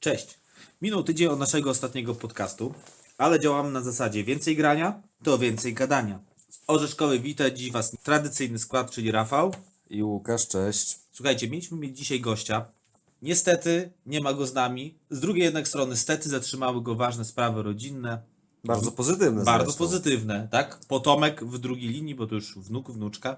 Cześć. Minął tydzień od naszego ostatniego podcastu, ale działamy na zasadzie więcej grania, to więcej gadania. Z Orzeszkowej wita dziś Was tradycyjny skład, czyli Rafał i Łukasz, cześć. Słuchajcie, mieliśmy mieć dzisiaj gościa. Niestety nie ma go z nami. Z drugiej jednak strony stety zatrzymały go ważne sprawy rodzinne. Bardzo pozytywne. Bardzo pozytywne, tak? Potomek w drugiej linii, bo to już wnuk, wnuczka.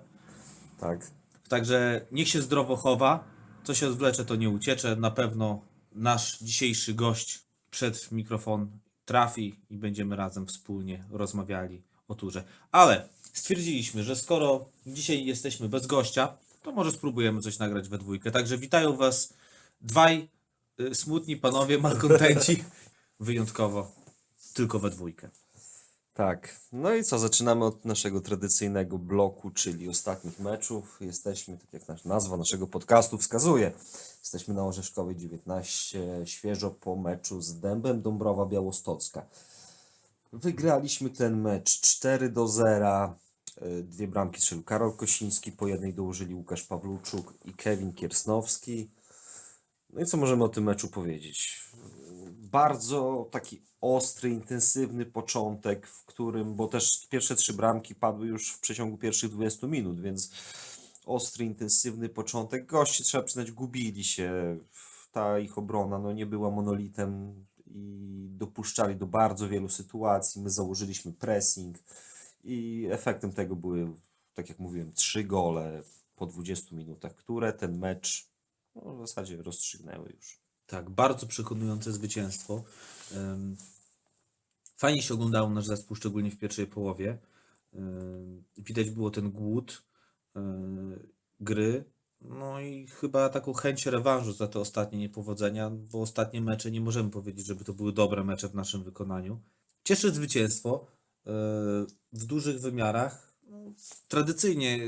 Tak. Także niech się zdrowo chowa. Co się odwlecze, to nie uciecze. Na pewno nasz dzisiejszy gość przed mikrofon trafi i będziemy razem wspólnie rozmawiali o turze. Ale stwierdziliśmy, że skoro dzisiaj jesteśmy bez gościa, to może spróbujemy coś nagrać we dwójkę. Także witają Was dwaj smutni panowie malkontenci. Wyjątkowo tylko we dwójkę. Tak, no i co, zaczynamy od naszego tradycyjnego bloku, czyli ostatnich meczów. Jesteśmy, tak jak nazwa naszego podcastu wskazuje, jesteśmy na Orzeszkowej 19, świeżo po meczu z Dębem Dąbrowa-Białostocka. Wygraliśmy ten mecz 4-0, dwie bramki strzelił Karol Kosiński, po jednej dołożyli Łukasz Pawluczuk i Kevin Kiersnowski. No i co możemy o tym meczu powiedzieć? Bardzo taki ostry, intensywny początek, w którym, bo też pierwsze trzy bramki padły już w przeciągu pierwszych 20 minut, więc ostry, intensywny początek. Goście, trzeba przyznać, gubili się. Ta ich obrona nie była monolitem i dopuszczali do bardzo wielu sytuacji. My założyliśmy pressing i efektem tego były, tak jak mówiłem, trzy gole po 20 minutach, które ten mecz w zasadzie rozstrzygnęły już. Tak, bardzo przekonujące zwycięstwo. Fajnie się oglądało nasz zespół, szczególnie w pierwszej połowie. Widać było ten głód gry, no i chyba taką chęć rewanżu za te ostatnie niepowodzenia, bo ostatnie mecze nie możemy powiedzieć, żeby to były dobre mecze w naszym wykonaniu. Cieszy zwycięstwo w dużych wymiarach. Tradycyjnie,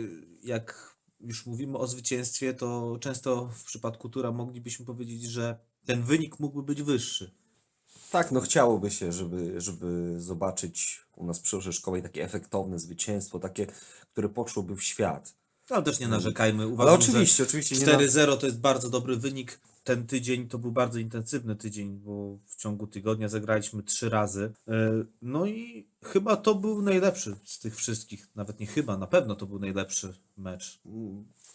jak już mówimy o zwycięstwie, to często w przypadku tura moglibyśmy powiedzieć, że ten wynik mógłby być wyższy. Tak, chciałoby się, żeby zobaczyć u nas przy Orzeszkowej takie efektowne zwycięstwo, takie, które poszłoby w świat. Ale też nie narzekajmy. Uważam, oczywiście, 4-0 to jest bardzo dobry wynik. Ten tydzień to był bardzo intensywny tydzień, bo w ciągu tygodnia zagraliśmy 3 razy. No i chyba to był najlepszy z tych wszystkich. Nawet nie chyba, na pewno to był najlepszy mecz.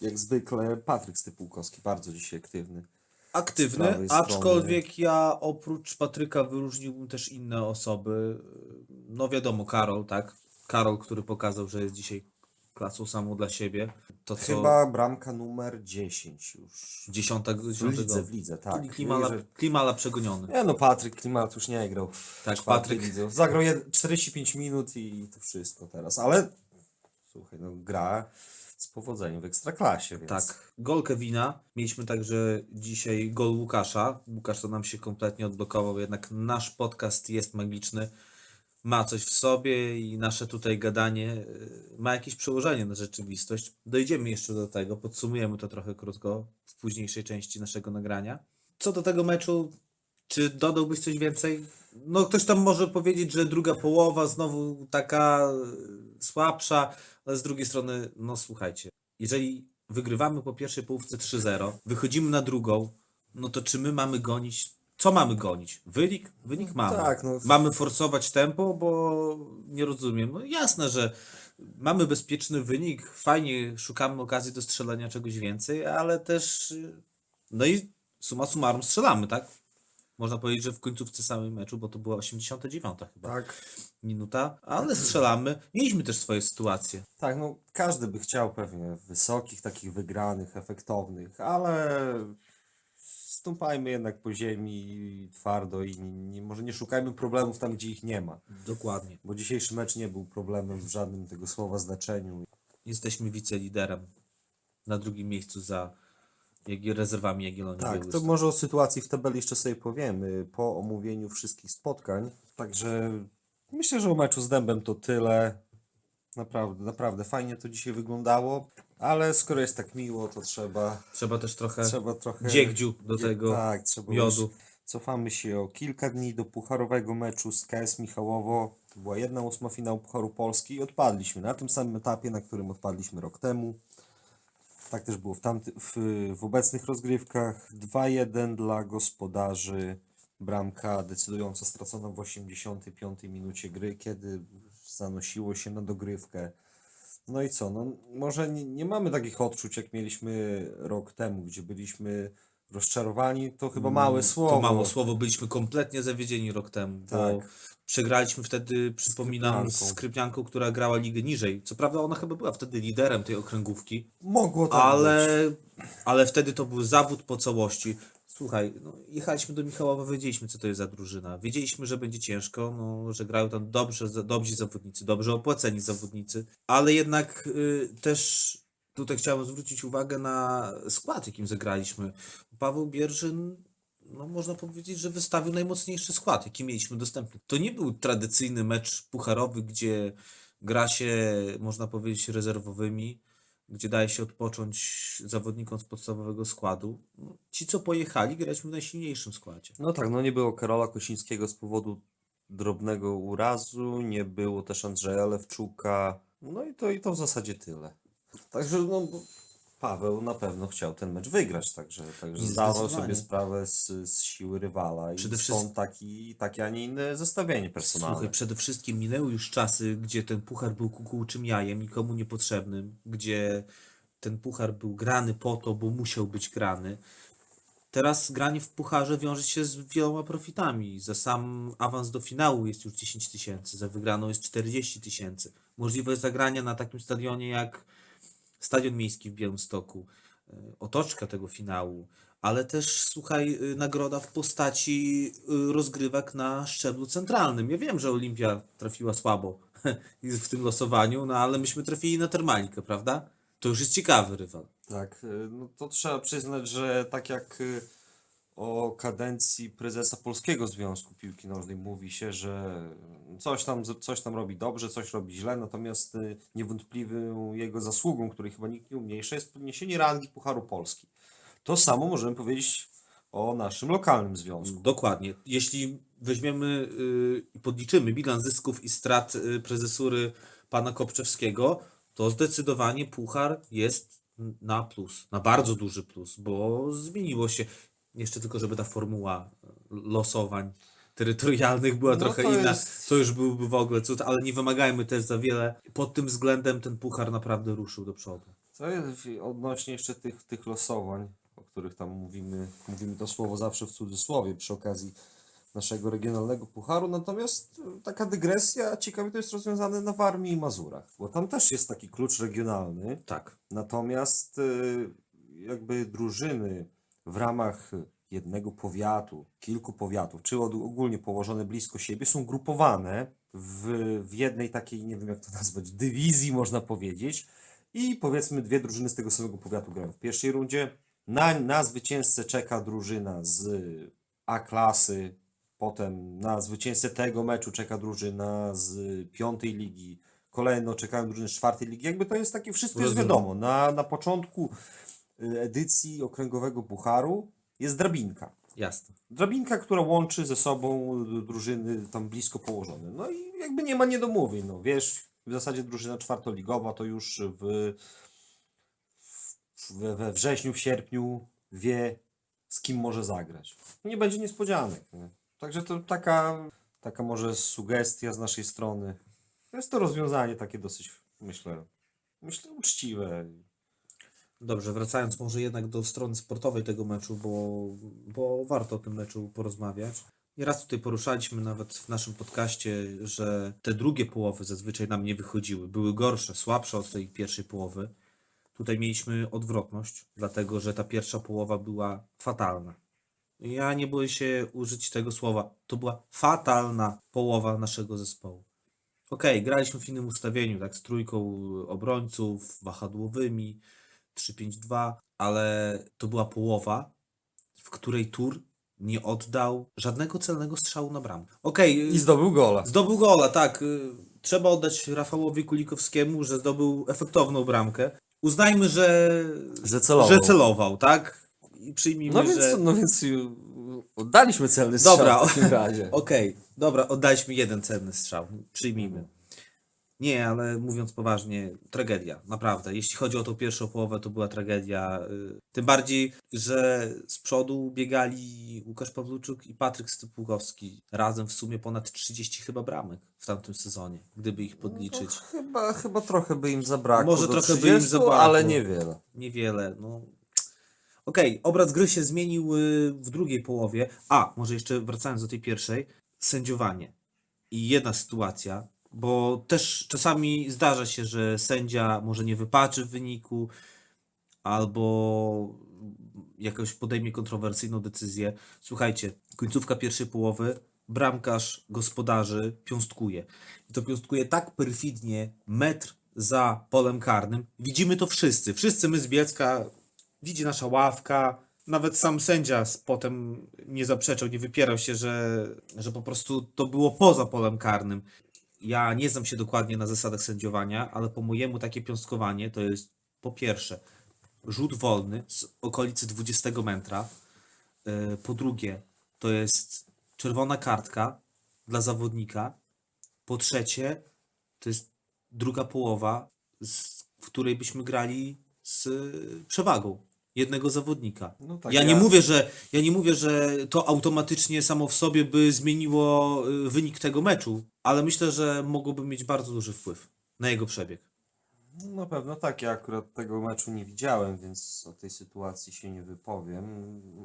Jak zwykle Patryk Stypułkowski, bardzo dzisiaj aktywny. Aktywny, aczkolwiek ja oprócz Patryka wyróżniłbym też inne osoby. No wiadomo, Karol, tak? Karol, który pokazał, że jest dzisiaj klasą samą dla siebie. To chyba bramka numer 10 już. 10 w lidze, tak. Klimala przegoniony. Patryk Klimala już nie grał. Tak, Patryk zagrał 45 minut i to wszystko teraz, ale słuchaj, gra z powodzeniem w Ekstraklasie, więc... Tak, gol Kevina. Mieliśmy także dzisiaj gol Łukasza. Łukasz to nam się kompletnie odblokował, jednak nasz podcast jest magiczny. Ma coś w sobie i nasze tutaj gadanie ma jakieś przełożenie na rzeczywistość. Dojdziemy jeszcze do tego, podsumujemy to trochę krótko w późniejszej części naszego nagrania. Co do tego meczu, czy dodałbyś coś więcej? Ktoś tam może powiedzieć, że druga połowa znowu taka słabsza, ale z drugiej strony, słuchajcie, jeżeli wygrywamy po pierwszej połówce 3-0, wychodzimy na drugą, to czy my mamy gonić? Co mamy gonić? Wynik mamy. Tak, Mamy forsować tempo, bo nie rozumiem. Jasne, że mamy bezpieczny wynik, fajnie szukamy okazji do strzelania czegoś więcej, ale też i summa summarum strzelamy, tak? Można powiedzieć, że w końcówce samej meczu, bo to była 89 chyba minuta, ale strzelamy. Mieliśmy też swoje sytuacje. Tak, każdy by chciał pewnie wysokich, takich wygranych, efektownych, ale... Stąpajmy jednak po ziemi twardo i może nie szukajmy problemów tam, gdzie ich nie ma. Dokładnie. Bo dzisiejszy mecz nie był problemem w żadnym tego słowa znaczeniu. Jesteśmy wiceliderem na drugim miejscu za rezerwami Jagiellonii. Tak, to może o sytuacji w tabeli jeszcze sobie powiemy po omówieniu wszystkich spotkań. Także myślę, że o meczu z Dębem to tyle. Naprawdę fajnie to dzisiaj wyglądało. Ale skoro jest tak miło, to trzeba też trochę dziegdziu do tego miodu. Cofamy się o kilka dni do pucharowego meczu z KS Michałowo. To była 1/8 finału Pucharu Polski i odpadliśmy na tym samym etapie, na którym odpadliśmy rok temu. Tak też było w obecnych rozgrywkach. 2-1 dla gospodarzy Bramka decydująca stracona w 85 minucie gry, kiedy zanosiło się na dogrywkę. No i co? No, może nie mamy takich odczuć, jak mieliśmy rok temu, gdzie byliśmy rozczarowani. To chyba małe słowo. To mało słowo. Byliśmy kompletnie zawiedzieni rok temu. Tak. Bo przegraliśmy wtedy, przypominam, z Krypnianką, która grała ligę niżej. Co prawda ona chyba była wtedy liderem tej okręgówki. Mogło tak być. Ale wtedy to był zawód po całości. Słuchaj, no, jechaliśmy do Michałowa, wiedzieliśmy, co to jest za drużyna. Wiedzieliśmy, że będzie ciężko, no, że grają tam dobrzy zawodnicy, dobrze opłaceni zawodnicy, ale jednak też tutaj chciałem zwrócić uwagę na skład, jakim zagraliśmy. Paweł Bierzyn, no, można powiedzieć, że wystawił najmocniejszy skład, jaki mieliśmy dostępny. To nie był tradycyjny mecz pucharowy, gdzie gra się, można powiedzieć, rezerwowymi, gdzie daje się odpocząć zawodnikom z podstawowego składu. Ci, co pojechali, graliśmy w najsilniejszym składzie. No tak, no nie było Karola Kosińskiego z powodu drobnego urazu, nie było też Andrzeja Lewczuka, no i to w zasadzie tyle. Także no, Paweł na pewno chciał ten mecz wygrać, także zdawał sobie sprawę z siły rywala i stąd takie, a nie inne zestawienie personalne. Słuchaj, przede wszystkim minęły już czasy, gdzie ten puchar był kukułczym jajem, nikomu niepotrzebnym, gdzie ten puchar był grany po to, bo musiał być grany. Teraz granie w pucharze wiąże się z wieloma profitami. Za sam awans do finału jest już 10 tysięcy, za wygraną jest 40 tysięcy. Możliwość zagrania na takim stadionie jak Stadion Miejski w Białymstoku, otoczka tego finału, ale też, słuchaj, nagroda w postaci rozgrywek na szczeblu centralnym. Ja wiem, że Olimpia trafiła słabo w tym losowaniu, no ale myśmy trafili na Termalikę, prawda? To już jest ciekawy rywal. Tak, no to trzeba przyznać, że tak jak o kadencji prezesa Polskiego Związku Piłki Nożnej mówi się, że coś tam robi dobrze, coś robi źle, natomiast niewątpliwą jego zasługą, której chyba nikt nie umniejsza, jest podniesienie rangi Pucharu Polski. To samo możemy powiedzieć o naszym lokalnym związku. Dokładnie. Jeśli weźmiemy i podliczymy bilans zysków i strat prezesury pana Kopczewskiego, to zdecydowanie Puchar jest na plus, na bardzo duży plus, bo zmieniło się. Jeszcze tylko, żeby ta formuła losowań terytorialnych była trochę inna, to już byłby w ogóle cud, ale nie wymagajmy też za wiele. Pod tym względem ten puchar naprawdę ruszył do przodu. Co jest odnośnie jeszcze tych losowań, o których tam mówimy to słowo zawsze w cudzysłowie przy okazji naszego regionalnego pucharu, natomiast taka dygresja, ciekawie to jest rozwiązane na Warmii i Mazurach, bo tam też jest taki klucz regionalny, tak. Natomiast jakby drużyny w ramach jednego powiatu, kilku powiatów, czy ogólnie położone blisko siebie, są grupowane w jednej takiej, nie wiem jak to nazwać, dywizji można powiedzieć, i powiedzmy dwie drużyny z tego samego powiatu grają w pierwszej rundzie. Na zwycięzcę czeka drużyna z A klasy, potem na zwycięzcę tego meczu czeka drużyna z piątej ligi, kolejno czekają drużyny z czwartej ligi, jakby to jest takie, wszystko jest wiadomo, na początku edycji okręgowego pucharu jest drabinka. Jasne. Drabinka, która łączy ze sobą drużyny tam blisko położone. No i jakby nie ma niedomówień. No wiesz, w zasadzie drużyna czwartoligowa to już we wrześniu, w sierpniu wie, z kim może zagrać. Nie będzie niespodzianek. Nie? Także to taka może sugestia z naszej strony. Jest to rozwiązanie takie dosyć, myślę uczciwe. Dobrze, wracając może jednak do strony sportowej tego meczu, bo warto o tym meczu porozmawiać. Nieraz tutaj poruszaliśmy nawet w naszym podcaście, że te drugie połowy zazwyczaj nam nie wychodziły. Były gorsze, słabsze od tej pierwszej połowy. Tutaj mieliśmy odwrotność, dlatego że ta pierwsza połowa była fatalna. Ja nie boję się użyć tego słowa. To była fatalna połowa naszego zespołu. Okej, graliśmy w innym ustawieniu, tak, z trójką obrońców, wahadłowymi, 3-5-2, ale to była połowa, w której Tur nie oddał żadnego celnego strzału na bramkę. I zdobył gola. Zdobył gola, tak. Trzeba oddać Rafałowi Kulikowskiemu, że zdobył efektowną bramkę. Uznajmy, że celował, tak? I przyjmijmy, No więc oddaliśmy celny strzał w takim razie. Dobra, oddaliśmy jeden celny strzał. Przyjmijmy. Nie, ale mówiąc poważnie, tragedia, naprawdę. Jeśli chodzi o tą pierwszą połowę, to była tragedia. Tym bardziej, że z przodu biegali Łukasz Pawluczuk i Patryk Stypułkowski. Razem w sumie ponad 30 chyba bramek w tamtym sezonie, gdyby ich podliczyć. No chyba trochę by im zabrakło. Może trochę 30, by im zabrakło, ale niewiele. Niewiele, no. Okej, obraz gry się zmienił w drugiej połowie. A, może jeszcze wracając do tej pierwszej, sędziowanie. I jedna sytuacja, bo też czasami zdarza się, że sędzia może nie wypatrzy w wyniku albo jakoś podejmie kontrowersyjną decyzję. Słuchajcie, końcówka pierwszej połowy, bramkarz gospodarzy piąstkuje. I to piąstkuje tak perfidnie, metr za polem karnym. Widzimy to wszyscy. Wszyscy my z Bielska, widzi nasza ławka. Nawet sam sędzia potem nie zaprzeczał, nie wypierał się, że po prostu to było poza polem karnym. Ja nie znam się dokładnie na zasadach sędziowania, ale po mojemu takie piąstkowanie to jest po pierwsze rzut wolny z okolicy 20 metra, po drugie to jest czerwona kartka dla zawodnika, po trzecie to jest druga połowa, w której byśmy grali z przewagą jednego zawodnika. No tak, ja nie mówię, że to automatycznie samo w sobie by zmieniło wynik tego meczu, ale myślę, że mogłoby mieć bardzo duży wpływ na jego przebieg. No, na pewno tak, ja akurat tego meczu nie widziałem, więc o tej sytuacji się nie wypowiem,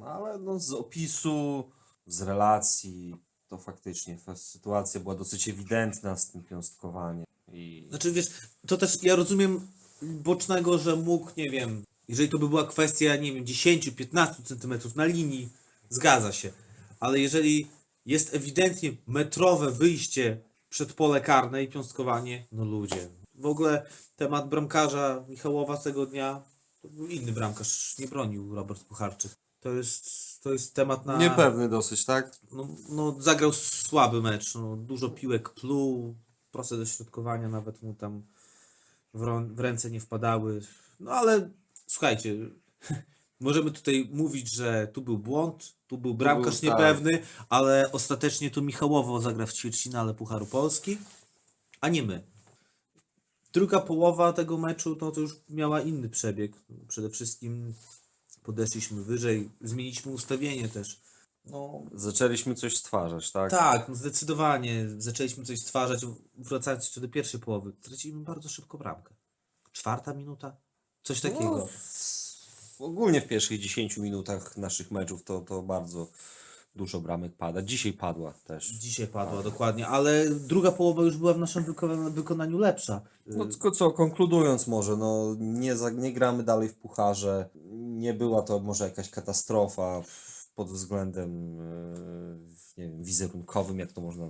ale no, z opisu, z relacji to faktycznie sytuacja była dosyć ewidentna z tym piąstkowaniem. Znaczy wiesz, to też ja rozumiem Bocznego, że mógł, nie wiem, jeżeli to by była kwestia, nie wiem, 10-15 centymetrów na linii, zgadza się. Ale jeżeli jest ewidentnie metrowe wyjście przed pole karne i piąstkowanie, no ludzie. W ogóle temat bramkarza Michałowa tego dnia, to był inny bramkarz, nie bronił Robert Pucharczyk. To jest temat na... Niepewny dosyć, tak? No zagrał słaby mecz, no, dużo piłek pluł, proste dośrodkowania nawet mu tam w ręce nie wpadały. No ale... Słuchajcie, możemy tutaj mówić, że tu był błąd, tu był bramkarz niepewny, tak, ale ostatecznie to Michałowo zagra w ćwierćfinale Pucharu Polski, a nie my. Druga połowa tego meczu no to już miała inny przebieg. Przede wszystkim podeszliśmy wyżej, zmieniliśmy ustawienie też. No, zaczęliśmy coś stwarzać, tak? Tak, no zdecydowanie zaczęliśmy coś stwarzać. Wracając jeszcze do pierwszej połowy, traciliśmy bardzo szybko bramkę. 4 minuta. Coś takiego. No, ogólnie w pierwszych 10 minutach naszych meczów to bardzo dużo bramek pada. Dzisiaj padła też. Dzisiaj padła, tak, dokładnie, ale druga połowa już była w naszym wykonaniu lepsza. No tylko co, konkludując może, no nie gramy dalej w pucharze. Nie była to może jakaś katastrofa pod względem nie wiem, wizerunkowym, jak to można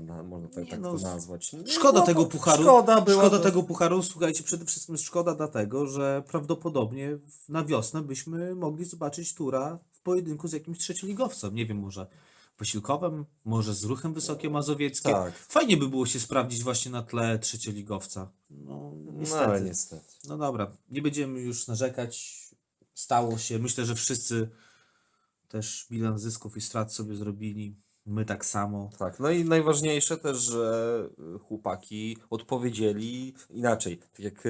tak to nazwać. Nie, szkoda tego pucharu. Szkoda tego pucharu, słuchajcie, przede wszystkim szkoda dlatego, że prawdopodobnie na wiosnę byśmy mogli zobaczyć Tura w pojedynku z jakimś trzecioligowcem. Nie wiem, może Posiłkowem, może z Ruchem Wysokie Mazowieckie. Tak. Fajnie by było się sprawdzić właśnie na tle trzecioligowca. No, niestety. No, ale niestety. No dobra, nie będziemy już narzekać. Stało się. Myślę, że wszyscy też bilans zysków i strat sobie zrobili. My tak samo. Tak, no i najważniejsze też, że chłopaki odpowiedzieli inaczej. Tak jak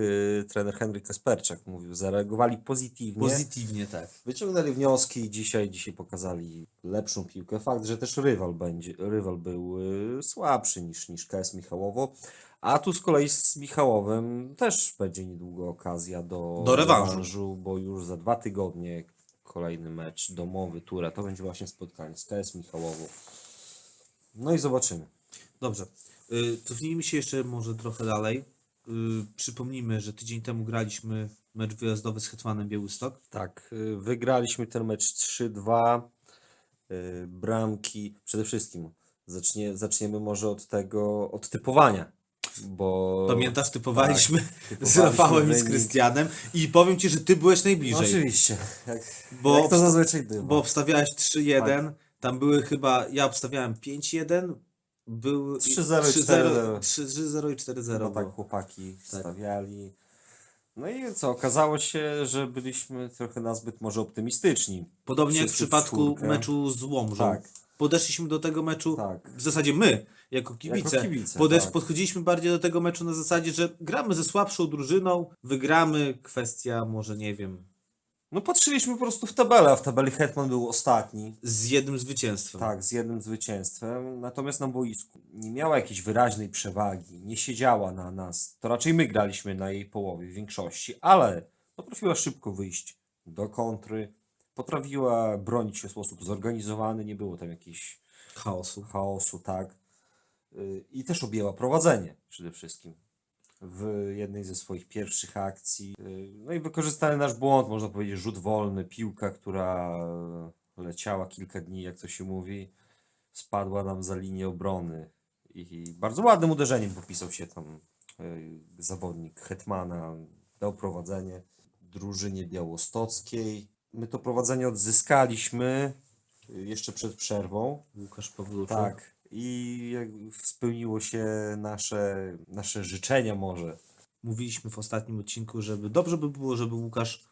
trener Henryk Kasperczak mówił, zareagowali pozytywnie. Pozytywnie, tak. Wyciągnęli wnioski i dzisiaj pokazali lepszą piłkę. Fakt, że też rywal był słabszy niż KS Michałowo. A tu z kolei z Michałowem też będzie niedługo okazja do rewanżu, bo już za 2 tygodnie kolejny mecz domowy Tura. To będzie właśnie spotkanie z KS Michałowo. No i zobaczymy. Dobrze. Cofnijmy się jeszcze może trochę dalej. Przypomnijmy, że tydzień temu graliśmy mecz wyjazdowy z Hetmanem Białystok. Tak. Wygraliśmy ten mecz 3-2. Bramki. Przede wszystkim zaczniemy może od tego, od typowania. Bo... Pamiętasz, typowaliśmy z Rafałem i z Krystianem i powiem Ci, że Ty byłeś najbliżej. No, oczywiście, jak to zazwyczaj bywa. Bo obstawiałeś 3-1, tak. Tam były chyba, ja obstawiałem 5-1, były 3-0 i 4-0. No tak, chłopaki stawiali. No i co, okazało się, że byliśmy trochę nazbyt może optymistyczni. Podobnie jak w przypadku meczu z Łomżą. Tak. podeszliśmy do tego meczu, tak. W zasadzie my, jako kibice, podchodziliśmy bardziej do tego meczu na zasadzie, że gramy ze słabszą drużyną, wygramy, kwestia może, nie wiem. No patrzyliśmy po prostu w tabelę, a w tabeli Hetman był ostatni. Z jednym zwycięstwem. Tak, z jednym zwycięstwem. Natomiast na boisku nie miała jakiejś wyraźnej przewagi, nie siedziała na nas. To raczej my graliśmy na jej połowie w większości, ale potrafiła szybko wyjść do kontry, potrafiła bronić się w sposób zorganizowany, nie było tam jakiegoś chaosu, tak. I też objęła prowadzenie przede wszystkim w jednej ze swoich pierwszych akcji. No i wykorzystany nasz błąd, można powiedzieć, rzut wolny, piłka, która leciała kilka dni, jak to się mówi, spadła nam za linię obrony. I bardzo ładnym uderzeniem popisał się tam zawodnik Hetmana, dał prowadzenie drużynie białostockiej. My to prowadzenie odzyskaliśmy jeszcze przed przerwą. Łukasz Pawluczuk. Tak. I spełniło się nasze życzenia może. Mówiliśmy w ostatnim odcinku, żeby dobrze by było, żeby Łukasz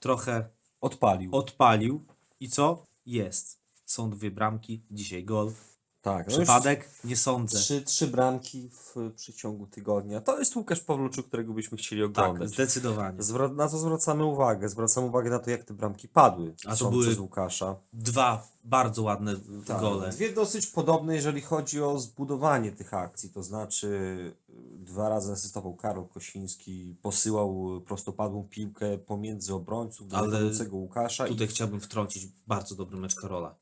trochę odpalił. I co? Jest. Są dwie bramki, dzisiaj gol. Tak. Przypadek? No nie sądzę. Trzy bramki w przeciągu tygodnia. To jest Łukasz Pawluczuk, którego byśmy chcieli oglądać. Tak, zdecydowanie. Na to zwracamy uwagę. Zwracamy uwagę na to, jak te bramki padły. A to były Łukasza. Dwa bardzo ładne gole. Dwie dosyć podobne, jeżeli chodzi o zbudowanie tych akcji. To znaczy dwa razy asystował Karol Kosiński, posyłał prostopadłą piłkę pomiędzy obrońców do Łukasza. Tutaj chciałbym wtrącić bardzo dobry mecz Karola.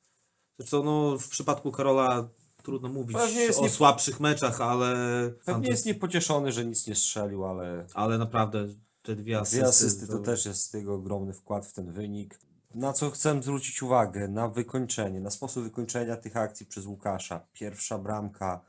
Zresztą w przypadku Karola trudno mówić o słabszych meczach, ale... Pewnie jest niepocieszony, że nic nie strzelił, ale... Ale naprawdę te dwie asysty to też jest jego ogromny wkład w ten wynik. Na co chcę zwrócić uwagę? Na wykończenie, na sposób wykończenia tych akcji przez Łukasza. Pierwsza bramka,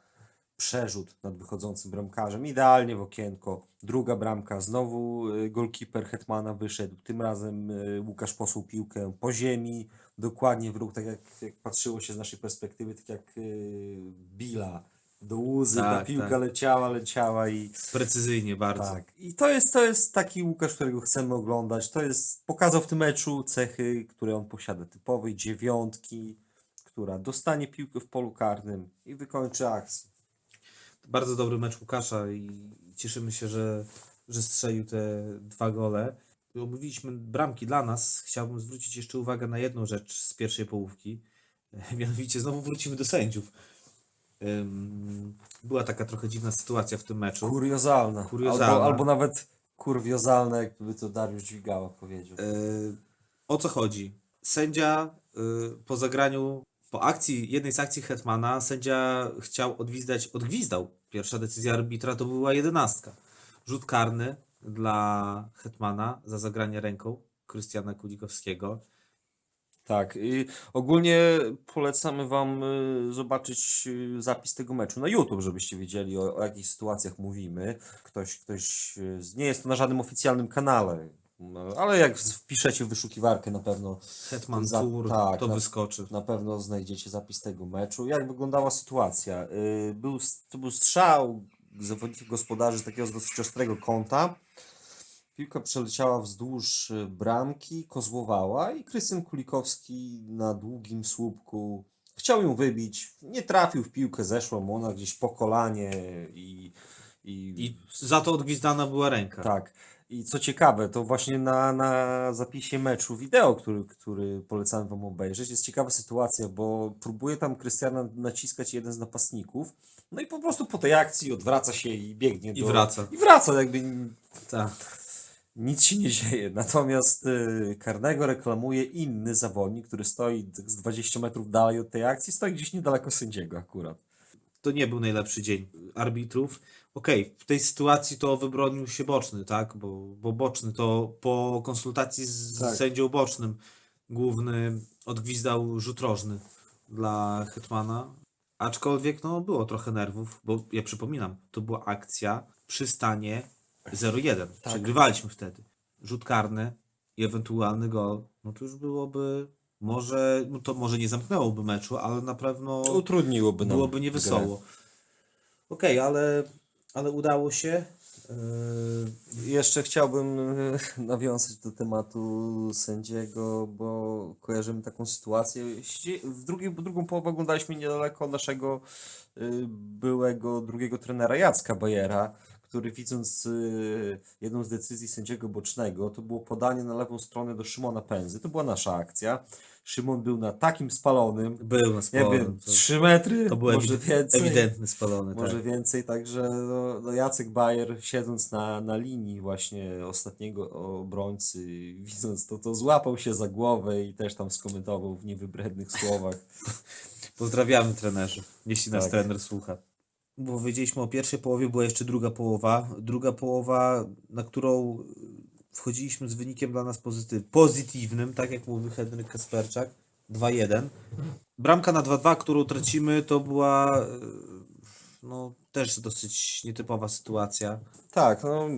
przerzut nad wychodzącym bramkarzem, idealnie w okienko. Druga bramka, znowu golkiper Hetmana wyszedł. Tym razem Łukasz posłał piłkę po ziemi, dokładnie w ruch, tak jak patrzyło się z naszej perspektywy, tak jak Bila do łzy, ta piłka leciała i... Precyzyjnie bardzo. Tak. I to jest taki Łukasz, którego chcemy oglądać. Pokazał w tym meczu cechy, które on posiada, typowej dziewiątki, która dostanie piłkę w polu karnym i wykończy akcję. Bardzo dobry mecz Łukasza i cieszymy się, że strzelił te dwa gole. Omówiliśmy bramki dla nas. Chciałbym zwrócić jeszcze uwagę na jedną rzecz z pierwszej połówki. Mianowicie znowu wrócimy do sędziów. Była taka trochę dziwna sytuacja w tym meczu. Kuriozalna. Albo nawet kurwiozalna, jakby to Dariusz Dźwigałak powiedział. O co chodzi? Sędzia po akcji, jednej z akcji Hetmana, sędzia chciał odgwizdał. Pierwsza decyzja arbitra to była 11. Rzut karny dla Hetmana za zagranie ręką Krystiana Kulikowskiego. Tak, i ogólnie polecamy Wam zobaczyć zapis tego meczu na YouTube, żebyście wiedzieli, o jakich sytuacjach mówimy. Ktoś nie jest to na żadnym oficjalnym kanale, ale jak wpiszecie w wyszukiwarkę na pewno Hetman Tour, to wyskoczy. Na pewno znajdziecie zapis tego meczu. Jak wyglądała sytuacja? To był strzał zawodników gospodarzy takiego z dosyć ostrego kąta. Piłka przeleciała wzdłuż bramki, kozłowała i Krystian Kulikowski na długim słupku chciał ją wybić. Nie trafił w piłkę, zeszła mu ona gdzieś po kolanie i za to odgwizdana była ręka. Tak. I co ciekawe, to właśnie na zapisie meczu wideo, który polecam Wam obejrzeć, jest ciekawa sytuacja, bo próbuje tam Krystiana naciskać jeden z napastników, no i po prostu po tej akcji odwraca się i biegnie i wraca, jakby nic się nie dzieje. Natomiast karnego reklamuje inny zawodnik, który stoi z 20 metrów dalej od tej akcji, stoi gdzieś niedaleko sędziego akurat. To nie był najlepszy dzień arbitrów. Okej, w tej sytuacji to wybronił się boczny, tak? Bo boczny to po konsultacji z sędzią bocznym główny odgwizdał rzut rożny dla Hetmana. Aczkolwiek było trochę nerwów, bo ja przypominam, to była akcja przy stanie 0-1. Tak. Przegrywaliśmy wtedy. Rzut karny i ewentualny gol, no to już byłoby... Może nie zamknęłoby meczu, ale na pewno utrudniłoby nam, byłoby niewesoło. Okej, ale udało się. Jeszcze chciałbym nawiązać do tematu sędziego, bo kojarzymy taką sytuację. Drugą połowę oglądaliśmy niedaleko naszego byłego drugiego trenera Jacka Bajera, który widząc jedną z decyzji sędziego bocznego, to było podanie na lewą stronę do Szymona Penzy. To była nasza akcja. Szymon był na takim spalonym. Nie wiem, 3 metry, to było może więcej. Ewidentny spalony. Może tak. Więcej, także no, Jacek Bajer siedząc na linii właśnie ostatniego obrońcy, widząc to złapał się za głowę i też tam skomentował w niewybrednych słowach. Pozdrawiamy trenerzy, jeśli nas trener słucha. Bo wiedzieliśmy o pierwszej połowie, była jeszcze druga połowa. Druga połowa, na którą wchodziliśmy z wynikiem dla nas pozytywnym, tak jak mówił Henryk Kasperczak, 2-1. Bramka na 2-2, którą tracimy, to była no, też dosyć nietypowa sytuacja. Tak, no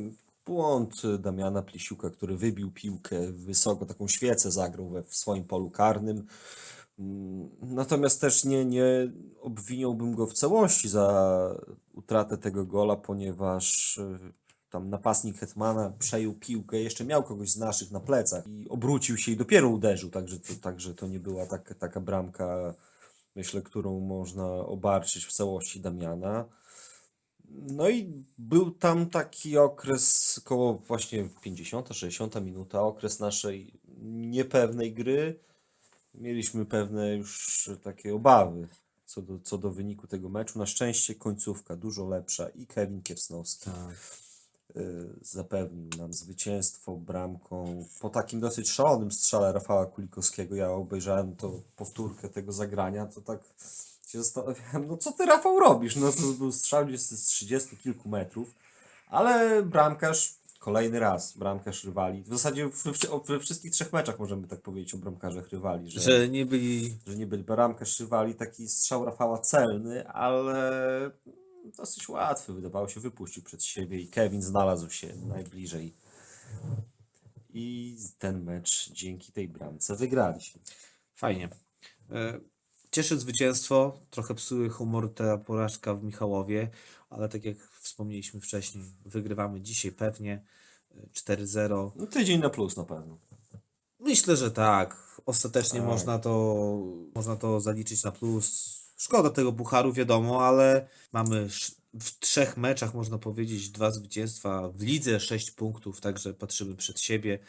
błąd Damiana Plisiuka, który wybił piłkę wysoko, taką świecę zagrał w swoim polu karnym. Natomiast też nie obwiniałbym go w całości za utratę tego gola, ponieważ tam napastnik Hetmana przejął piłkę, jeszcze miał kogoś z naszych na plecach i obrócił się i dopiero uderzył, także to nie była taka bramka, myślę, którą można obarczyć w całości Damiana. No i był tam taki okres koło właśnie 50-60 minuta, okres naszej niepewnej gry. Mieliśmy pewne już takie obawy co do wyniku tego meczu. Na szczęście końcówka dużo lepsza i Kevin Kiersnowski zapewnił nam zwycięstwo bramką po takim dosyć szalonym strzale Rafała Kulikowskiego. Ja obejrzałem to powtórkę tego zagrania, to tak się zastanawiałem, no co ty, Rafał, robisz? No to był strzał z 30 kilku metrów, ale bramkarz kolejny raz, bramkarz rywali. W zasadzie we wszystkich 3 meczach możemy tak powiedzieć o bramkarzach rywali. Że nie byli bramkarz rywali, taki strzał Rafała celny, ale dosyć łatwy. Wydawało się, wypuścił przed siebie i Kevin znalazł się najbliżej. I ten mecz dzięki tej bramce wygraliśmy. Fajnie. Cieszy zwycięstwo, trochę psuje humor ta porażka w Michałowie, ale tak jak wspomnieliśmy wcześniej, wygrywamy dzisiaj pewnie 4-0. No tydzień na plus na pewno. Myślę, że tak. Ostatecznie tak. Można to zaliczyć na plus. Szkoda tego pucharu, wiadomo, ale mamy w 3 meczach, można powiedzieć, 2 zwycięstwa. W lidze 6 punktów, także patrzymy przed siebie.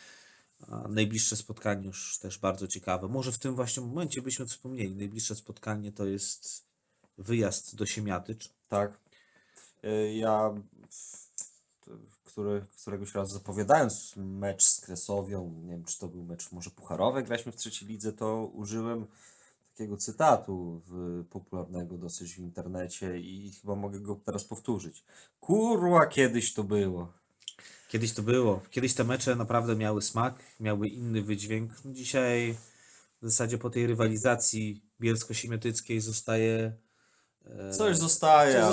A najbliższe spotkanie już też bardzo ciekawe. Może w tym właśnie momencie byśmy wspomnieli. Najbliższe spotkanie to jest wyjazd do Siemiatycz. Tak. Ja któregoś razu zapowiadając mecz z Kresowią, nie wiem czy to był mecz może pucharowy, graliśmy w 3. lidze, to użyłem takiego cytatu popularnego dosyć w internecie i chyba mogę go teraz powtórzyć. Kurwa, kiedyś to było. Kiedyś to było. Kiedyś te mecze naprawdę miały smak, miały inny wydźwięk. Dzisiaj w zasadzie po tej rywalizacji bielsko-siemiatyckiej zostaje... Coś zostaje,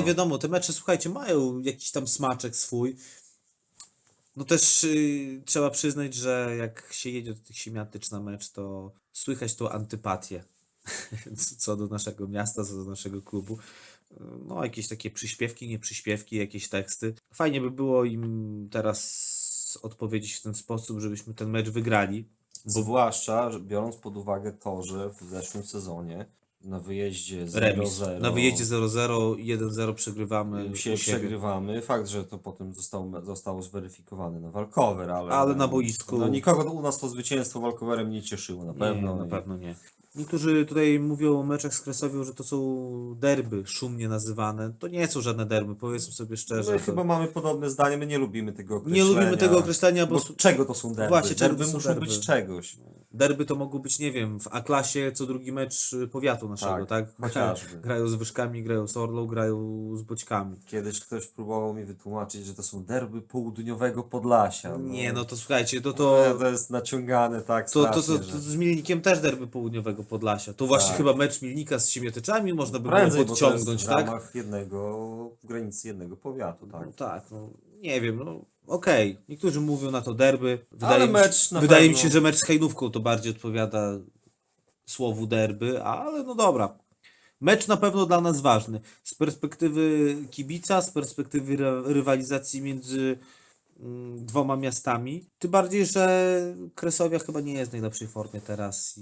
to... wiadomo, te mecze, słuchajcie, mają jakiś tam smaczek swój. No też trzeba przyznać, że jak się jedzie do tych Siemiatycz na mecz, to słychać tą antypatię co do naszego miasta, co do naszego klubu. No jakieś takie przyśpiewki, nieprzyśpiewki, jakieś teksty. Fajnie by było im teraz odpowiedzieć w ten sposób, żebyśmy ten mecz wygrali. Zwłaszcza biorąc pod uwagę to, że w zeszłym sezonie na wyjeździe 0-0. Na wyjeździe 0-0, 1-0 przegrywamy. Przegrywamy. Fakt, że to potem zostało zweryfikowane na walkover, ale na boisku. No, nikogo u nas to zwycięstwo walkowerem nie cieszyło, na pewno. Na pewno nie. Niektórzy tutaj mówią o meczach z Kresowią, że to są derby szumnie nazywane. To nie są żadne derby, powiedzmy sobie szczerze. My chyba mamy podobne zdanie, my nie lubimy tego określenia. Bo czego to są derby? Właśnie, derby muszą derby. Być czegoś. Derby to mogą być, nie wiem, w A-klasie co drugi mecz powiatu naszego, tak? Chociażby. Grają z Wyszkami, grają z Orlą, grają z Boćkami. Kiedyś ktoś próbował mi wytłumaczyć, że to są derby południowego Podlasia. No. Nie, no to słuchajcie, to jest naciągane tak strasznie. To z Milnikiem też derby południowego Podlasia. To właśnie chyba mecz Milnika z Siemiatyczami można by było podciągnąć, tak? W ramach granicy jednego powiatu, tak? No tak, no nie wiem, no. Okej, niektórzy mówią na to derby. Wydaje mi się, że mecz z Hajnówką to bardziej odpowiada słowu derby, ale no dobra. Mecz na pewno dla nas ważny. Z perspektywy kibica, z perspektywy rywalizacji między dwoma miastami. Tym bardziej, że Kresowia chyba nie jest w najlepszej formie teraz.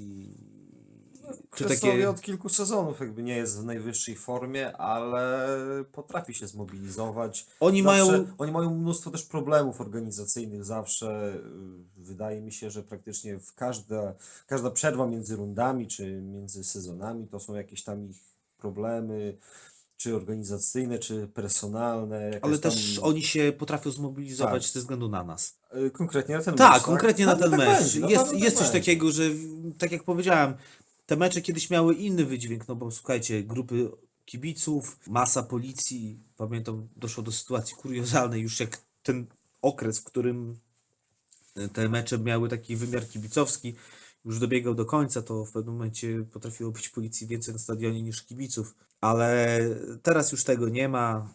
Kresowia od kilku sezonów jakby nie jest w najwyższej formie, ale potrafi się zmobilizować. Oni mają mnóstwo też problemów organizacyjnych zawsze. Wydaje mi się, że praktycznie każda przerwa między rundami czy między sezonami to są jakieś tam ich problemy, czy organizacyjne, czy personalne. Ale też oni się potrafią zmobilizować ze względu na nas. Konkretnie na ten mecz. Tak, konkretnie na ten mecz. Jest coś takiego, że tak jak powiedziałem, te mecze kiedyś miały inny wydźwięk, no bo słuchajcie, grupy kibiców, masa policji, pamiętam, doszło do sytuacji kuriozalnej już jak ten okres, w którym te mecze miały taki wymiar kibicowski, już dobiegał do końca, to w pewnym momencie potrafiło być policji więcej na stadionie niż kibiców, ale teraz już tego nie ma.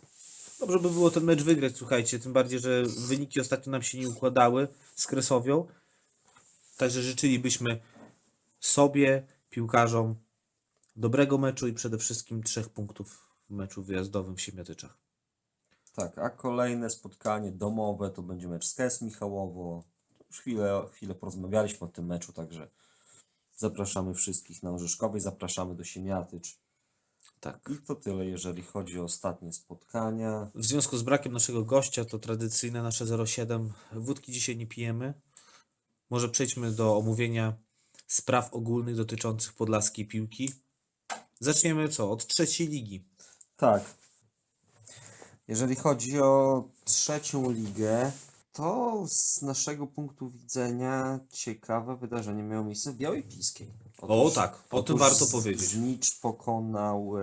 Dobrze by było ten mecz wygrać, słuchajcie, tym bardziej, że wyniki ostatnio nam się nie układały z Kresowią, także życzylibyśmy sobie, piłkarzom dobrego meczu i przede wszystkim 3 punktów w meczu wyjazdowym w Siemiatyczach. Tak, a kolejne spotkanie domowe to będzie mecz z KS Michałowo. Już chwilę porozmawialiśmy o tym meczu, także zapraszamy wszystkich na Orzeszkowej, zapraszamy do Siemiatycz. Tak. I to tyle, jeżeli chodzi o ostatnie spotkania. W związku z brakiem naszego gościa, to tradycyjne nasze 07. Wódki dzisiaj nie pijemy. Może przejdźmy do omówienia spraw ogólnych dotyczących podlaskiej piłki. Zaczniemy od 3. ligi. Tak. Jeżeli chodzi o 3. ligę, to z naszego punktu widzenia ciekawe wydarzenie miało miejsce w Białej Piskiej. O tym warto powiedzieć. Znicz pokonał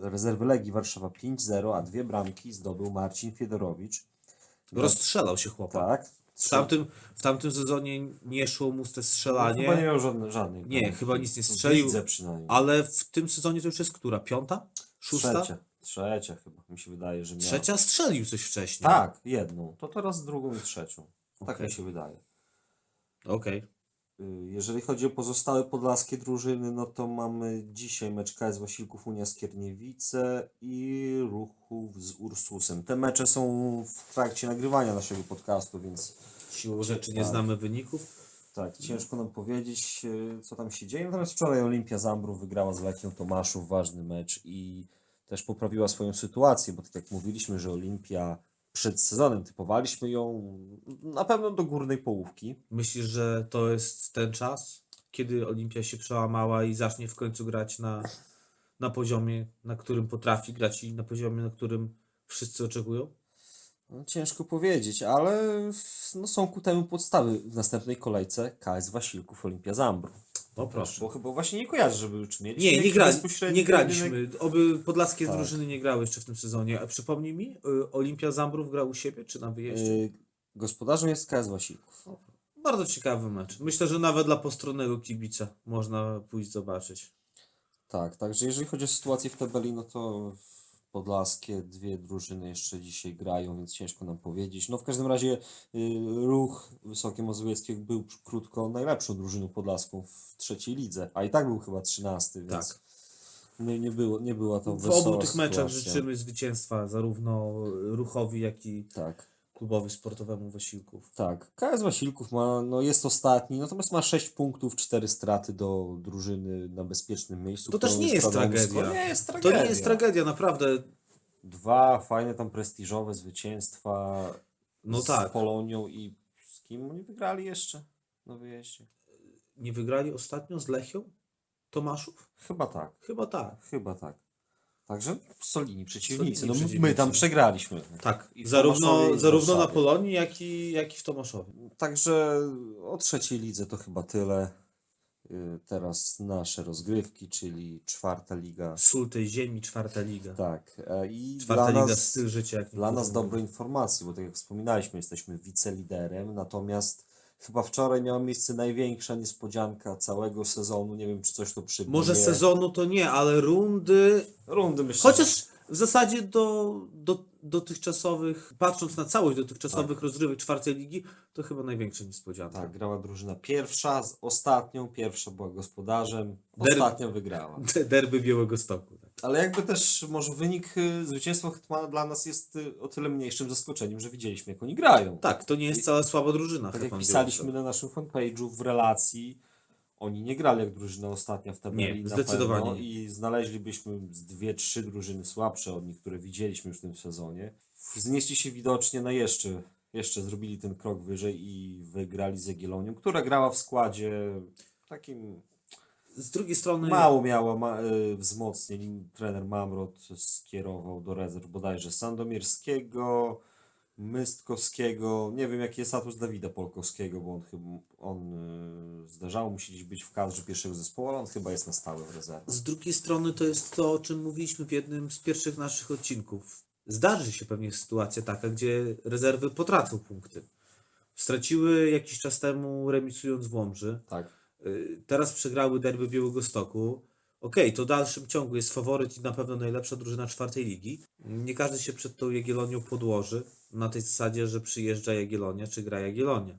rezerwy Legii Warszawa 5-0, a 2 bramki zdobył Marcin Fiedorowicz. Rozstrzelał się chłopak. Tak. W tamtym sezonie nie szło mu te strzelanie. No, chyba nie miał żadnej. Nie, chyba nic nie strzelił. Widzę przynajmniej. Ale w tym sezonie to już jest która? 5? 6? Trzecia chyba. Mi się wydaje, że miał. 3 strzelił coś wcześniej. Tak, 1. To teraz 2. i 3. Tak mi się wydaje. Okej. Jeżeli chodzi o pozostałe podlaskie drużyny, no to mamy dzisiaj mecz KS Wasilków Unia Skierniewice i Ruchów z Ursusem. Te mecze są w trakcie nagrywania naszego podcastu, więc siłą rzeczy nie znamy wyników. Tak, ciężko nam powiedzieć, co tam się dzieje. Natomiast wczoraj Olimpia Zambrów wygrała z Lechią Tomaszów ważny mecz i też poprawiła swoją sytuację, bo tak jak mówiliśmy, że Olimpia przed sezonem typowaliśmy ją na pewno do górnej połówki. Myślisz, że to jest ten czas, kiedy Olimpia się przełamała i zacznie w końcu grać na poziomie, na którym potrafi grać i na poziomie, na którym wszyscy oczekują? No, ciężko powiedzieć, ale są ku temu podstawy. W następnej kolejce KS Wasilków Olimpia Zambrów. No proszę. Bo chyba właśnie nie kojarzę, żeby już mieli. Nie graliśmy. Oby podlaskie drużyny nie grały jeszcze w tym sezonie. A przypomnij mi, Olimpia Zambrów grał u siebie czy na wyjeździe? Gospodarzem jest KS Wasilków. Bardzo ciekawy mecz. Myślę, że nawet dla postronnego kibica można pójść zobaczyć. Tak, także jeżeli chodzi o sytuację w tabeli, no to podlaskie 2 drużyny jeszcze dzisiaj grają, więc ciężko nam powiedzieć. No w każdym razie Ruch Wysokie Mazowieckie był krótko najlepszą drużyną podlaską w 3. lidze, a i tak był chyba 13, więc tak. nie była to wesoła sytuacja. W obu tych meczach życzymy zwycięstwa zarówno Ruchowi, jak i klubowi sportowemu Wasilków. Tak, KS Wasilków jest ostatni, natomiast ma 6 punktów, 4 straty do drużyny na bezpiecznym miejscu. To też nie jest tragedia. To nie jest tragedia, naprawdę. 2 fajne tam prestiżowe zwycięstwa z Polonią i z kim oni wygrali jeszcze na wyjeździe? Nie wygrali ostatnio z Lechią Tomaszów? Chyba tak. Także solidni przeciwnicy. My tam przegraliśmy. Tak, zarówno na Polonii, jak i w Tomaszowie. Także o 3. lidze to chyba tyle. Teraz nasze rozgrywki, czyli 4. liga. Sól tej ziemi, 4. liga. Tak. I 4. liga, styl życia. Dla nas dobre informacje, bo tak jak wspominaliśmy, jesteśmy wiceliderem, natomiast chyba wczoraj miała miejsce największa niespodzianka całego sezonu. Nie wiem, czy coś to przybyje. Może sezonu to nie, ale rundy myślę. Chociaż w zasadzie do dotychczasowych, patrząc na całość dotychczasowych rozgrywek 4. ligi, to chyba największa niespodzianka. Tak, grała drużyna pierwsza z ostatnią. Pierwsza była gospodarzem, ostatnia wygrała. Derby Białegostoku. Tak. Ale jakby też może wynik zwycięstwa Hetmana dla nas jest o tyle mniejszym zaskoczeniem, że widzieliśmy, jak oni grają. Tak, to nie jest cała słaba drużyna. Tak jak pisaliśmy na naszym fanpage'u w relacji, oni nie grali jak drużyna ostatnia w tabeli. Nie, zdecydowanie. Pewno, i znaleźlibyśmy z 2-3 drużyny słabsze od nich, które widzieliśmy już w tym sezonie. Wznieśli się widocznie na jeszcze zrobili ten krok wyżej i wygrali z Jagiellonią, która grała w składzie takim... Z drugiej strony... Mało miała wzmocnień. Trener Mamrot skierował do rezerw bodajże Sandomierskiego, Mystkowskiego. Nie wiem, jaki jest status Dawida Polkowskiego, bo on zdarzało mu się dziś być w kadrze pierwszego zespołu, ale on chyba jest na stałe w rezerwie. Z drugiej strony to jest to, o czym mówiliśmy w jednym z pierwszych naszych odcinków. Zdarzy się pewnie sytuacja taka, gdzie rezerwy potracą punkty. Straciły jakiś czas temu, remisując w Łomży. Tak. Teraz przegrały derby Białegostoku. Okej, to w dalszym ciągu jest faworyt i na pewno najlepsza drużyna czwartej ligi. Nie każdy się przed tą Jagiellonią podłoży na tej zasadzie, że przyjeżdża Jagiellonia czy gra Jagiellonia.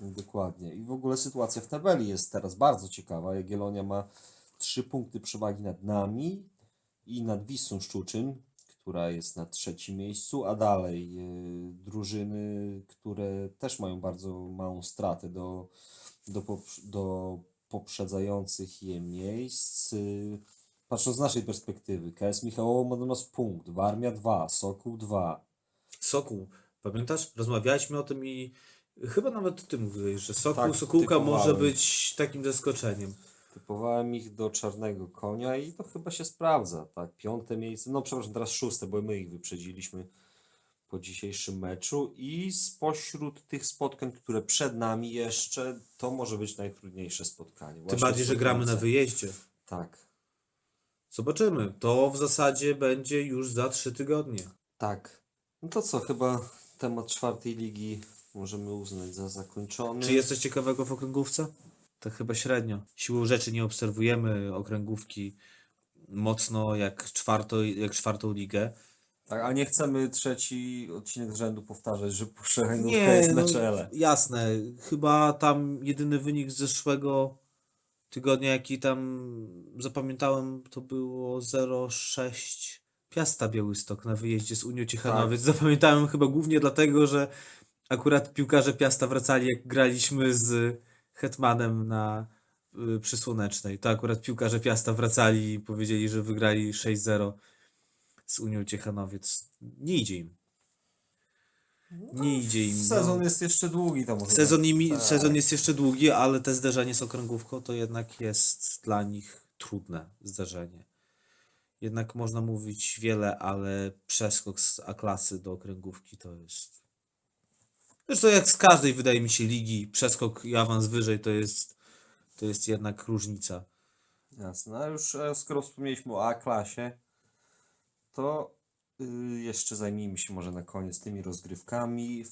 Dokładnie. I w ogóle sytuacja w tabeli jest teraz bardzo ciekawa. Jagiellonia ma 3 punkty przewagi nad nami i nad Wisłą Szczuczyn, która jest na 3. miejscu, a dalej drużyny, które też mają bardzo małą stratę do poprzedzających je miejsc. Patrząc z naszej perspektywy, KS Michałowo ma do nas punkt, Warmia 2, Sokół 2. Sokół, pamiętasz? Rozmawialiśmy o tym i chyba nawet ty mówiłeś, że Sokół, tak, Sokółka może być takim zaskoczeniem. Typowałem ich do czarnego konia i to chyba się sprawdza. Tak, 5. miejsce, no przepraszam, teraz 6., bo my ich wyprzedziliśmy po dzisiejszym meczu i spośród tych spotkań, które przed nami jeszcze, to może być najtrudniejsze spotkanie. Tym bardziej, że gramy na wyjeździe. Tak. Zobaczymy. To w zasadzie będzie już za 3 tygodnie. Tak. No to co, chyba temat czwartej ligi możemy uznać za zakończony. Czy jest coś ciekawego w okręgówce? To chyba średnio. Siłą rzeczy nie obserwujemy okręgówki mocno jak czwartą ligę. Tak, a nie chcemy 3. odcinek z rzędu powtarzać, że okręgówka jest na czele. Jasne. Chyba tam jedyny wynik z zeszłego tygodnia, jaki tam zapamiętałem, to było 0-6 Piasta Białystok na wyjeździe z Unią Ciechanowiec. Tak. Zapamiętałem chyba głównie dlatego, że akurat piłkarze Piasta wracali, jak graliśmy z Hetmanem na Przysłonecznej. To akurat piłkarze Piasta wracali i powiedzieli, że wygrali 6-0 z Unią Ciechanowiec. Nie idzie im. Sezon jest jeszcze długi. Sezon jest jeszcze długi, ale te zderzenie z okręgówką to jednak jest dla nich trudne zderzenie. Jednak można mówić wiele, ale przeskok z A-klasy do okręgówki to jest... Zresztą jak z każdej, wydaje mi się, ligi, przeskok i awans wyżej to jest jednak różnica. Jasne, a już skoro wspomnieliśmy o A-klasie, to jeszcze zajmijmy się może na koniec tymi rozgrywkami.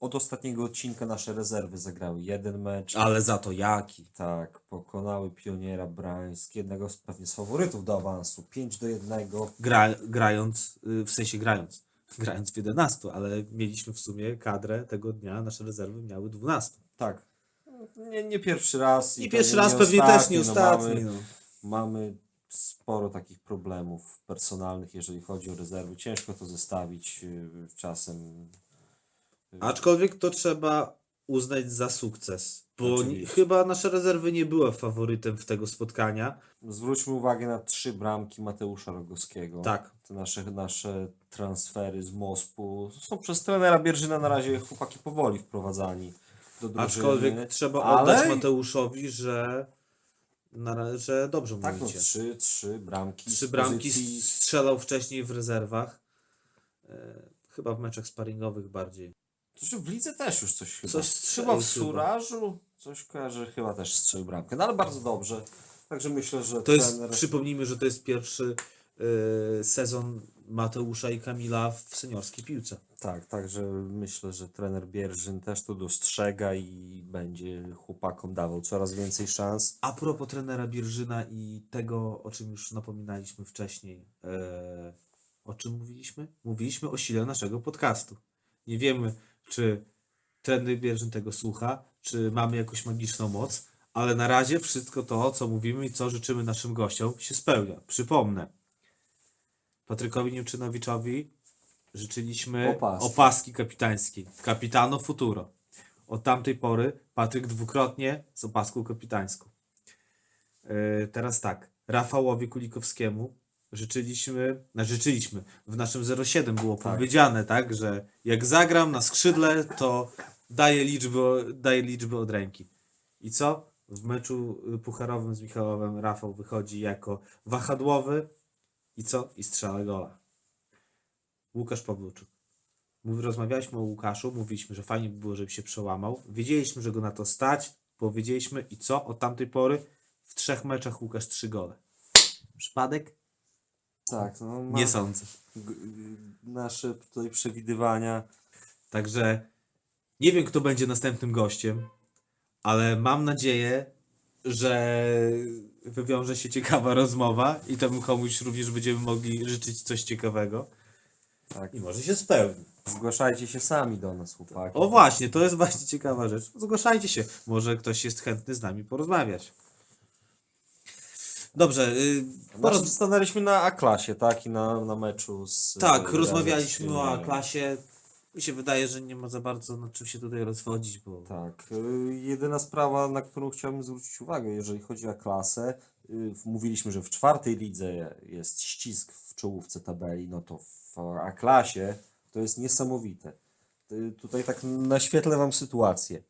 Od ostatniego odcinka nasze rezerwy zagrały 1 mecz. Ale za to jaki? Tak, pokonały Pioniera Brańsk, jednego z pewnie z faworytów do awansu, 5-1. Grając w 11, ale mieliśmy w sumie kadrę tego dnia, nasze rezerwy miały 12. Tak. Nie pierwszy raz. I pierwszy raz pewnie też nie ostatni. Mamy sporo takich problemów personalnych, jeżeli chodzi o rezerwy. Ciężko to zestawić czasem. Aczkolwiek to trzeba uznać za sukces, bo chyba nasze rezerwy nie były faworytem w tego spotkania. Zwróćmy uwagę na 3 bramki Mateusza Rogowskiego. Tak. Te nasze transfery z Mospu są przez trenera Bierzyna na razie chłopaki powoli wprowadzani do drużyny. Aczkolwiek trzeba oddać Mateuszowi, że dobrze mówicie. Tak, no, 3 bramki. 3 bramki strzelał wcześniej w rezerwach. Chyba w meczach sparingowych bardziej. Zresztą w lidze też już coś chyba. Chyba w Surażu coś kojarzy, chyba też strzelił bramkę. No ale bardzo dobrze. Także myślę, że przypomnijmy, że to jest pierwszy sezon Mateusza i Kamila w seniorskiej piłce. Tak, także myślę, że trener Bierzyn też to dostrzega i będzie chłopakom dawał coraz więcej szans. A propos trenera Bierżyna i tego, o czym już napominaliśmy wcześniej. O czym mówiliśmy? Mówiliśmy o sile naszego podcastu. Nie wiemy, czy trener Bierzyn tego słucha, czy mamy jakąś magiczną moc, ale na razie wszystko to, co mówimy i co życzymy naszym gościom, się spełnia. Przypomnę, Patrykowi Niemczynowiczowi życzyliśmy opaski kapitańskiej. Capitano Futuro. Od tamtej pory Patryk dwukrotnie z opaską kapitańską. Teraz tak. Rafałowi Kulikowskiemu życzyliśmy, w naszym 07 było powiedziane, tak, że jak zagram na skrzydle, to daję liczby od ręki. I co? W meczu pucharowym z Michałowem Rafał wychodzi jako wahadłowy i co? I strzela gola. Łukasz Pawluczuk. Rozmawialiśmy o Łukaszu, mówiliśmy, że fajnie by było, żeby się przełamał. Wiedzieliśmy, że go na to stać, powiedzieliśmy i co? Od tamtej pory w 3 meczach Łukasz 3 gole. Przypadek? Tak, no nie sądzę. Nasze tutaj przewidywania. Także nie wiem, kto będzie następnym gościem, ale mam nadzieję, że wywiąże się ciekawa rozmowa i temu komuś również będziemy mogli życzyć coś ciekawego. Tak. I może się spełni. Zgłaszajcie się sami do nas, chłopaki. O właśnie, to jest właśnie ciekawa rzecz. Zgłaszajcie się. Może ktoś jest chętny z nami porozmawiać. Dobrze. Stanęliśmy na A-klasie, tak? I na meczu z... Tak, rozmawialiśmy o A-klasie. Mi się wydaje, że nie ma za bardzo nad czym się tutaj rozwodzić, bo... Tak. Jedyna sprawa, na którą chciałbym zwrócić uwagę, jeżeli chodzi o klasę, mówiliśmy, że w 4. lidze jest ścisk w czołówce tabeli, no to w A-klasie to jest niesamowite. Tutaj tak naświetlę wam sytuację.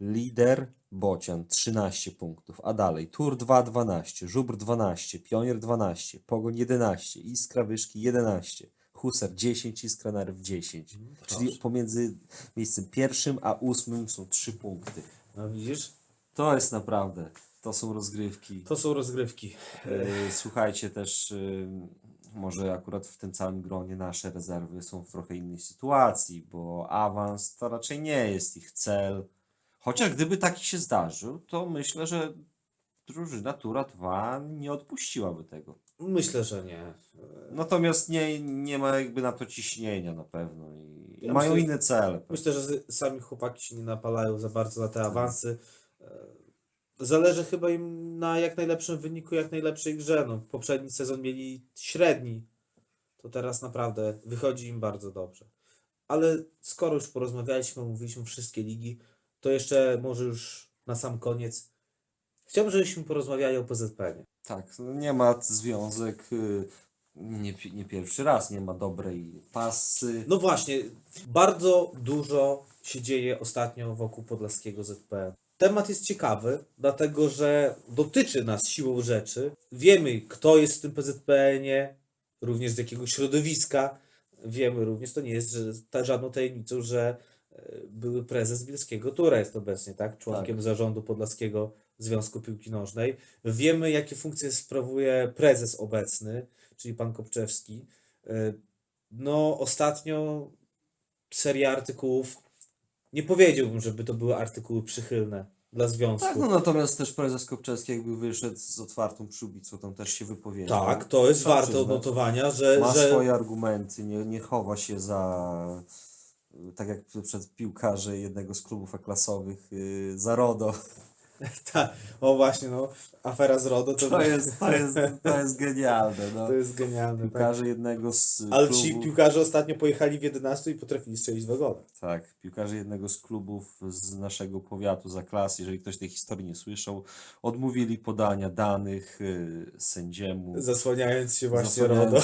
Lider Bocian 13 punktów, a dalej Tur 2 12, Żubr 12, Pionier 12, Pogoń 11, Iskra Wyszki 11, Husar 10 i Skranarów 10. Czyli pomiędzy miejscem 1 a 8 są 3 punkty. No widzisz? To jest naprawdę, to są rozgrywki. To są rozgrywki. Słuchajcie też, może akurat w tym całym gronie nasze rezerwy są w trochę innej sytuacji, bo awans to raczej nie jest ich cel. Chociaż gdyby taki się zdarzył, to myślę, że drużyna Tura 2 nie odpuściłaby tego. Myślę, że nie. Natomiast nie ma jakby na to ciśnienia na pewno i ja mają inne cele. Myślę, że sami chłopaki się nie napalają za bardzo na te awansy. Zależy chyba im na jak najlepszym wyniku, jak najlepszej grze. No, poprzedni sezon mieli średni, to teraz naprawdę wychodzi im bardzo dobrze. Ale skoro już porozmawialiśmy, mówiliśmy wszystkie ligi, to jeszcze może już na sam koniec chciałbym, żebyśmy porozmawiali o PZPN-ie. Tak, nie ma związek, nie pierwszy raz, nie ma dobrej pasy. No właśnie, bardzo dużo się dzieje ostatnio wokół podlaskiego ZPN. Temat jest ciekawy, dlatego że dotyczy nas siłą rzeczy. Wiemy, kto jest w tym PZPN-ie, również z jakiego środowiska. Wiemy również, to nie jest żadną tajemnicą, że były prezes bielskiego Tura jest obecnie, tak? Członkiem zarządu Podlaskiego Związku Piłki Nożnej. Wiemy, jakie funkcje sprawuje prezes obecny, czyli pan Kopczewski. No ostatnio seria artykułów, nie powiedziałbym, żeby to były artykuły przychylne dla związku. Tak, no natomiast też prezes Kopczewski jakby wyszedł z otwartą przyłbicą, tam też się wypowiedział. Tak, to jest warte odnotowania, że... Ma swoje argumenty, nie chowa się za... Tak jak przed piłkarze jednego z klubów A-klasowych za RODO. Tak, o właśnie, no, afera z RODO to jest genialne. No. To jest genialne. Piłkarze tak. jednego z Ale klubów... ci piłkarze ostatnio pojechali w 11 i potrafili strzelić 2 gole. Tak, piłkarze jednego z klubów z naszego powiatu za klas, jeżeli ktoś tej historii nie słyszał, odmówili podania danych sędziemu. Zasłaniając się RODO.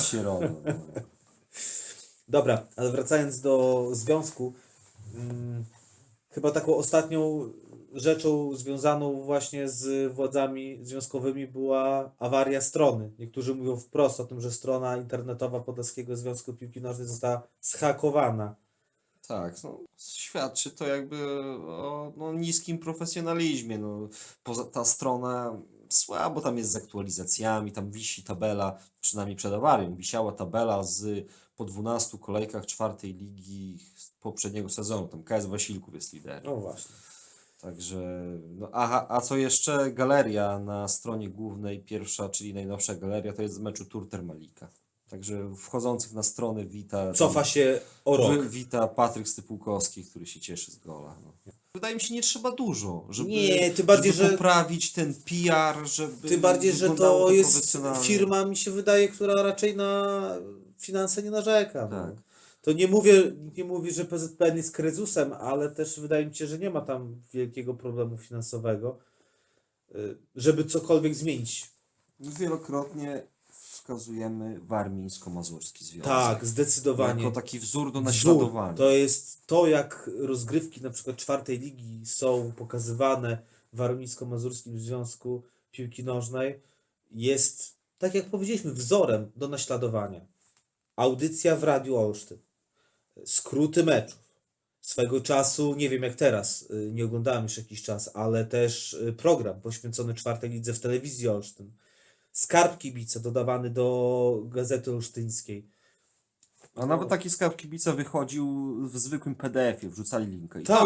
Dobra, ale wracając do związku, chyba taką ostatnią rzeczą związaną właśnie z władzami związkowymi była awaria strony. Niektórzy mówią wprost o tym, że strona internetowa Podlaskiego Związku Piłki Nożnej została zhakowana. Tak, no, świadczy to jakby o niskim profesjonalizmie. No, poza ta strona... Słabo tam jest z aktualizacjami, tam wisi tabela, przynajmniej przed awarią, wisiała tabela z po 12 kolejkach 4. ligi poprzedniego sezonu, tam KS Wasilków jest liderem. No właśnie. Także, no a co jeszcze? Galeria na stronie głównej, pierwsza, czyli najnowsza galeria, to jest z meczu Tur Termalika. Także wchodzących na stronę wita... Cofa się o rok. Wita Patryk Stypułkowski, który się cieszy z gola. No. Wydaje mi się, nie trzeba dużo, żeby, nie, tym bardziej, żeby poprawić ten PR, żeby tym bardziej, że to jest firma, mi się wydaje, która raczej na finanse nie narzeka. Tak. No. To nie mówię, że PZPN jest krezusem, ale też wydaje mi się, że nie ma tam wielkiego problemu finansowego, żeby cokolwiek zmienić. Wielokrotnie wskazujemy warmińsko-mazurski związek. Tak, zdecydowanie. Jako taki wzór do naśladowania. To jest to, jak rozgrywki na przykład czwartej ligi są pokazywane w warmińsko-mazurskim związku piłki nożnej. Jest, tak jak powiedzieliśmy, wzorem do naśladowania. Audycja w Radiu Olsztyn. Skróty meczów. Swego czasu, nie wiem jak teraz, nie oglądałem już jakiś czas, ale też program poświęcony czwartej lidze w telewizji Olsztyn. Skarb kibica dodawany do Gazety Olsztyńskiej. A nawet taki skarb kibica wychodził w zwykłym PDF-ie, wrzucali linkę. I tak,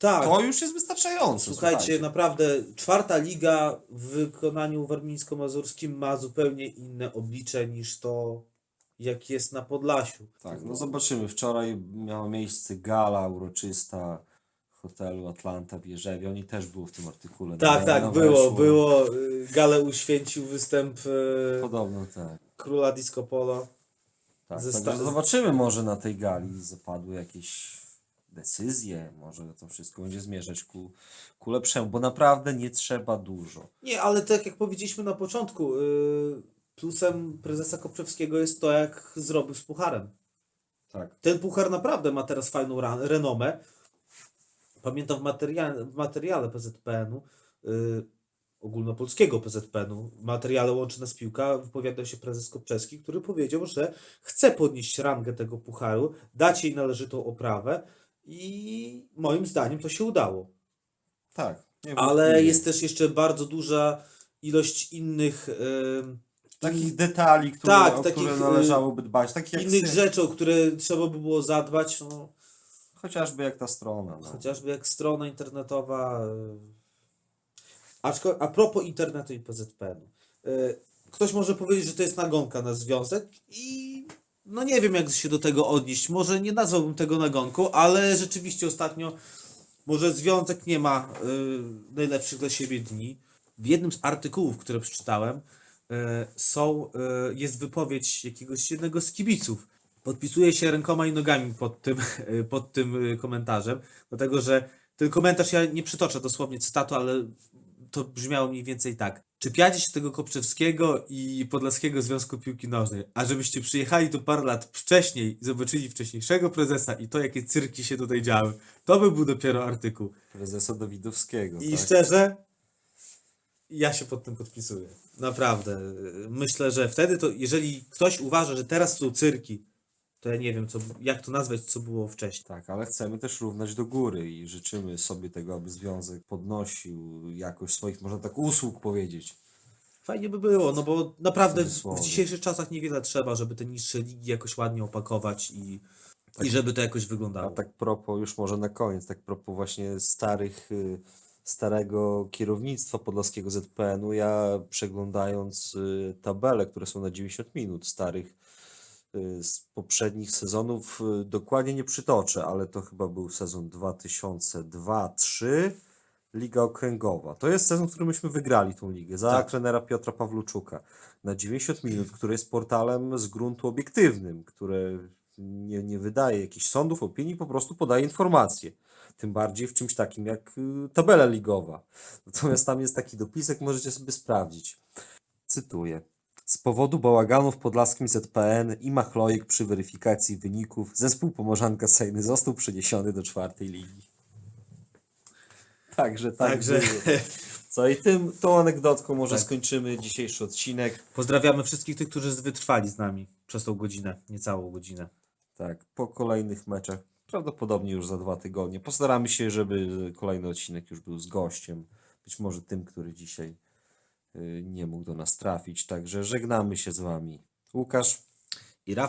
to już jest wystarczające. Słuchajcie, naprawdę czwarta liga w wykonaniu warmińsko-mazurskim ma zupełnie inne oblicze niż to, jak jest na Podlasiu. Tak, no zobaczymy. Wczoraj miała miejsce gala uroczysta w hotelu Atlanta w Jeżewie. Oni też było w tym artykule. Tak, tak, było. Galę uświęcił występ podobno, tak. Króla disco polo. Tak, tak, zobaczymy, może na tej gali zapadły jakieś decyzje, może to wszystko będzie zmierzać ku lepszemu, bo naprawdę nie trzeba dużo. Nie, ale tak jak powiedzieliśmy na początku, plusem prezesa Kopczewskiego jest to, jak zrobił z pucharem. Tak. Ten puchar naprawdę ma teraz fajną renomę. Pamiętam w materiale PZPN-u, ogólnopolskiego PZPN-u, w materiale Łączy Nas Piłka wypowiadał się prezes Kopczewski, który powiedział, że chce podnieść rangę tego pucharu, dać jej należytą oprawę i moim zdaniem to się udało. Tak. Ale jest też jeszcze bardzo duża ilość innych... Takich detali, które należałoby dbać. Takich innych rzeczy, o które trzeba by było zadbać. No. Chociażby jak ta strona. No. Chociażby jak strona internetowa. A propos internetu i PZPN-u. Ktoś może powiedzieć, że to jest nagonka na związek i no nie wiem, jak się do tego odnieść. Może nie nazwałbym tego nagonką, ale rzeczywiście ostatnio może związek nie ma najlepszych dla siebie dni. W jednym z artykułów, które przeczytałem, jest wypowiedź jakiegoś jednego z kibiców. Podpisuje się rękoma i nogami pod tym komentarzem, dlatego że ten komentarz, ja nie przytoczę dosłownie cytatu, ale to brzmiało mniej więcej tak. Czepiacie się tego Kopczewskiego i Podlaskiego Związku Piłki Nożnej, a żebyście przyjechali tu parę lat wcześniej i zobaczyli wcześniejszego prezesa i to, jakie cyrki się tutaj działy. To by był dopiero artykuł. Prezesa Dawidowskiego. I tak. Szczerze, ja się pod tym podpisuję. Naprawdę. Myślę, że wtedy to, jeżeli ktoś uważa, że teraz są cyrki, to ja nie wiem, jak to nazwać, co było wcześniej. Tak, ale chcemy też równać do góry i życzymy sobie tego, aby związek podnosił jakość swoich, można tak, usług powiedzieć. Fajnie by było, no bo naprawdę w dzisiejszych czasach niewiele trzeba, żeby te niższe ligi jakoś ładnie opakować i żeby to jakoś wyglądało. A tak propos, już może na koniec, tak propos właśnie starego kierownictwa podlaskiego ZPN-u, ja przeglądając tabele, które są na 90 minut starych z poprzednich sezonów, dokładnie nie przytoczę, ale to chyba był sezon 2002-2003, Liga Okręgowa. To jest sezon, w którym myśmy wygrali tą ligę za trenera Piotra Pawluczuka na 90 minut, który jest portalem z gruntu obiektywnym, które nie wydaje jakichś sądów, opinii, po prostu podaje informacje. Tym bardziej w czymś takim jak tabela ligowa. Natomiast tam jest taki dopisek, możecie sobie sprawdzić. Cytuję. Z powodu bałaganu w podlaskim ZPN i machlojek przy weryfikacji wyników zespół Pomorzanka Sejny został przeniesiony do czwartej ligi. Także. Co i tą anegdotką może skończymy dzisiejszy odcinek. Pozdrawiamy wszystkich tych, którzy wytrwali z nami przez tą godzinę, niecałą godzinę. Tak, po kolejnych meczach. Prawdopodobnie już za 2 tygodnie. Postaramy się, żeby kolejny odcinek już był z gościem. Być może tym, który dzisiaj nie mógł do nas trafić. Także żegnamy się z Wami. Łukasz.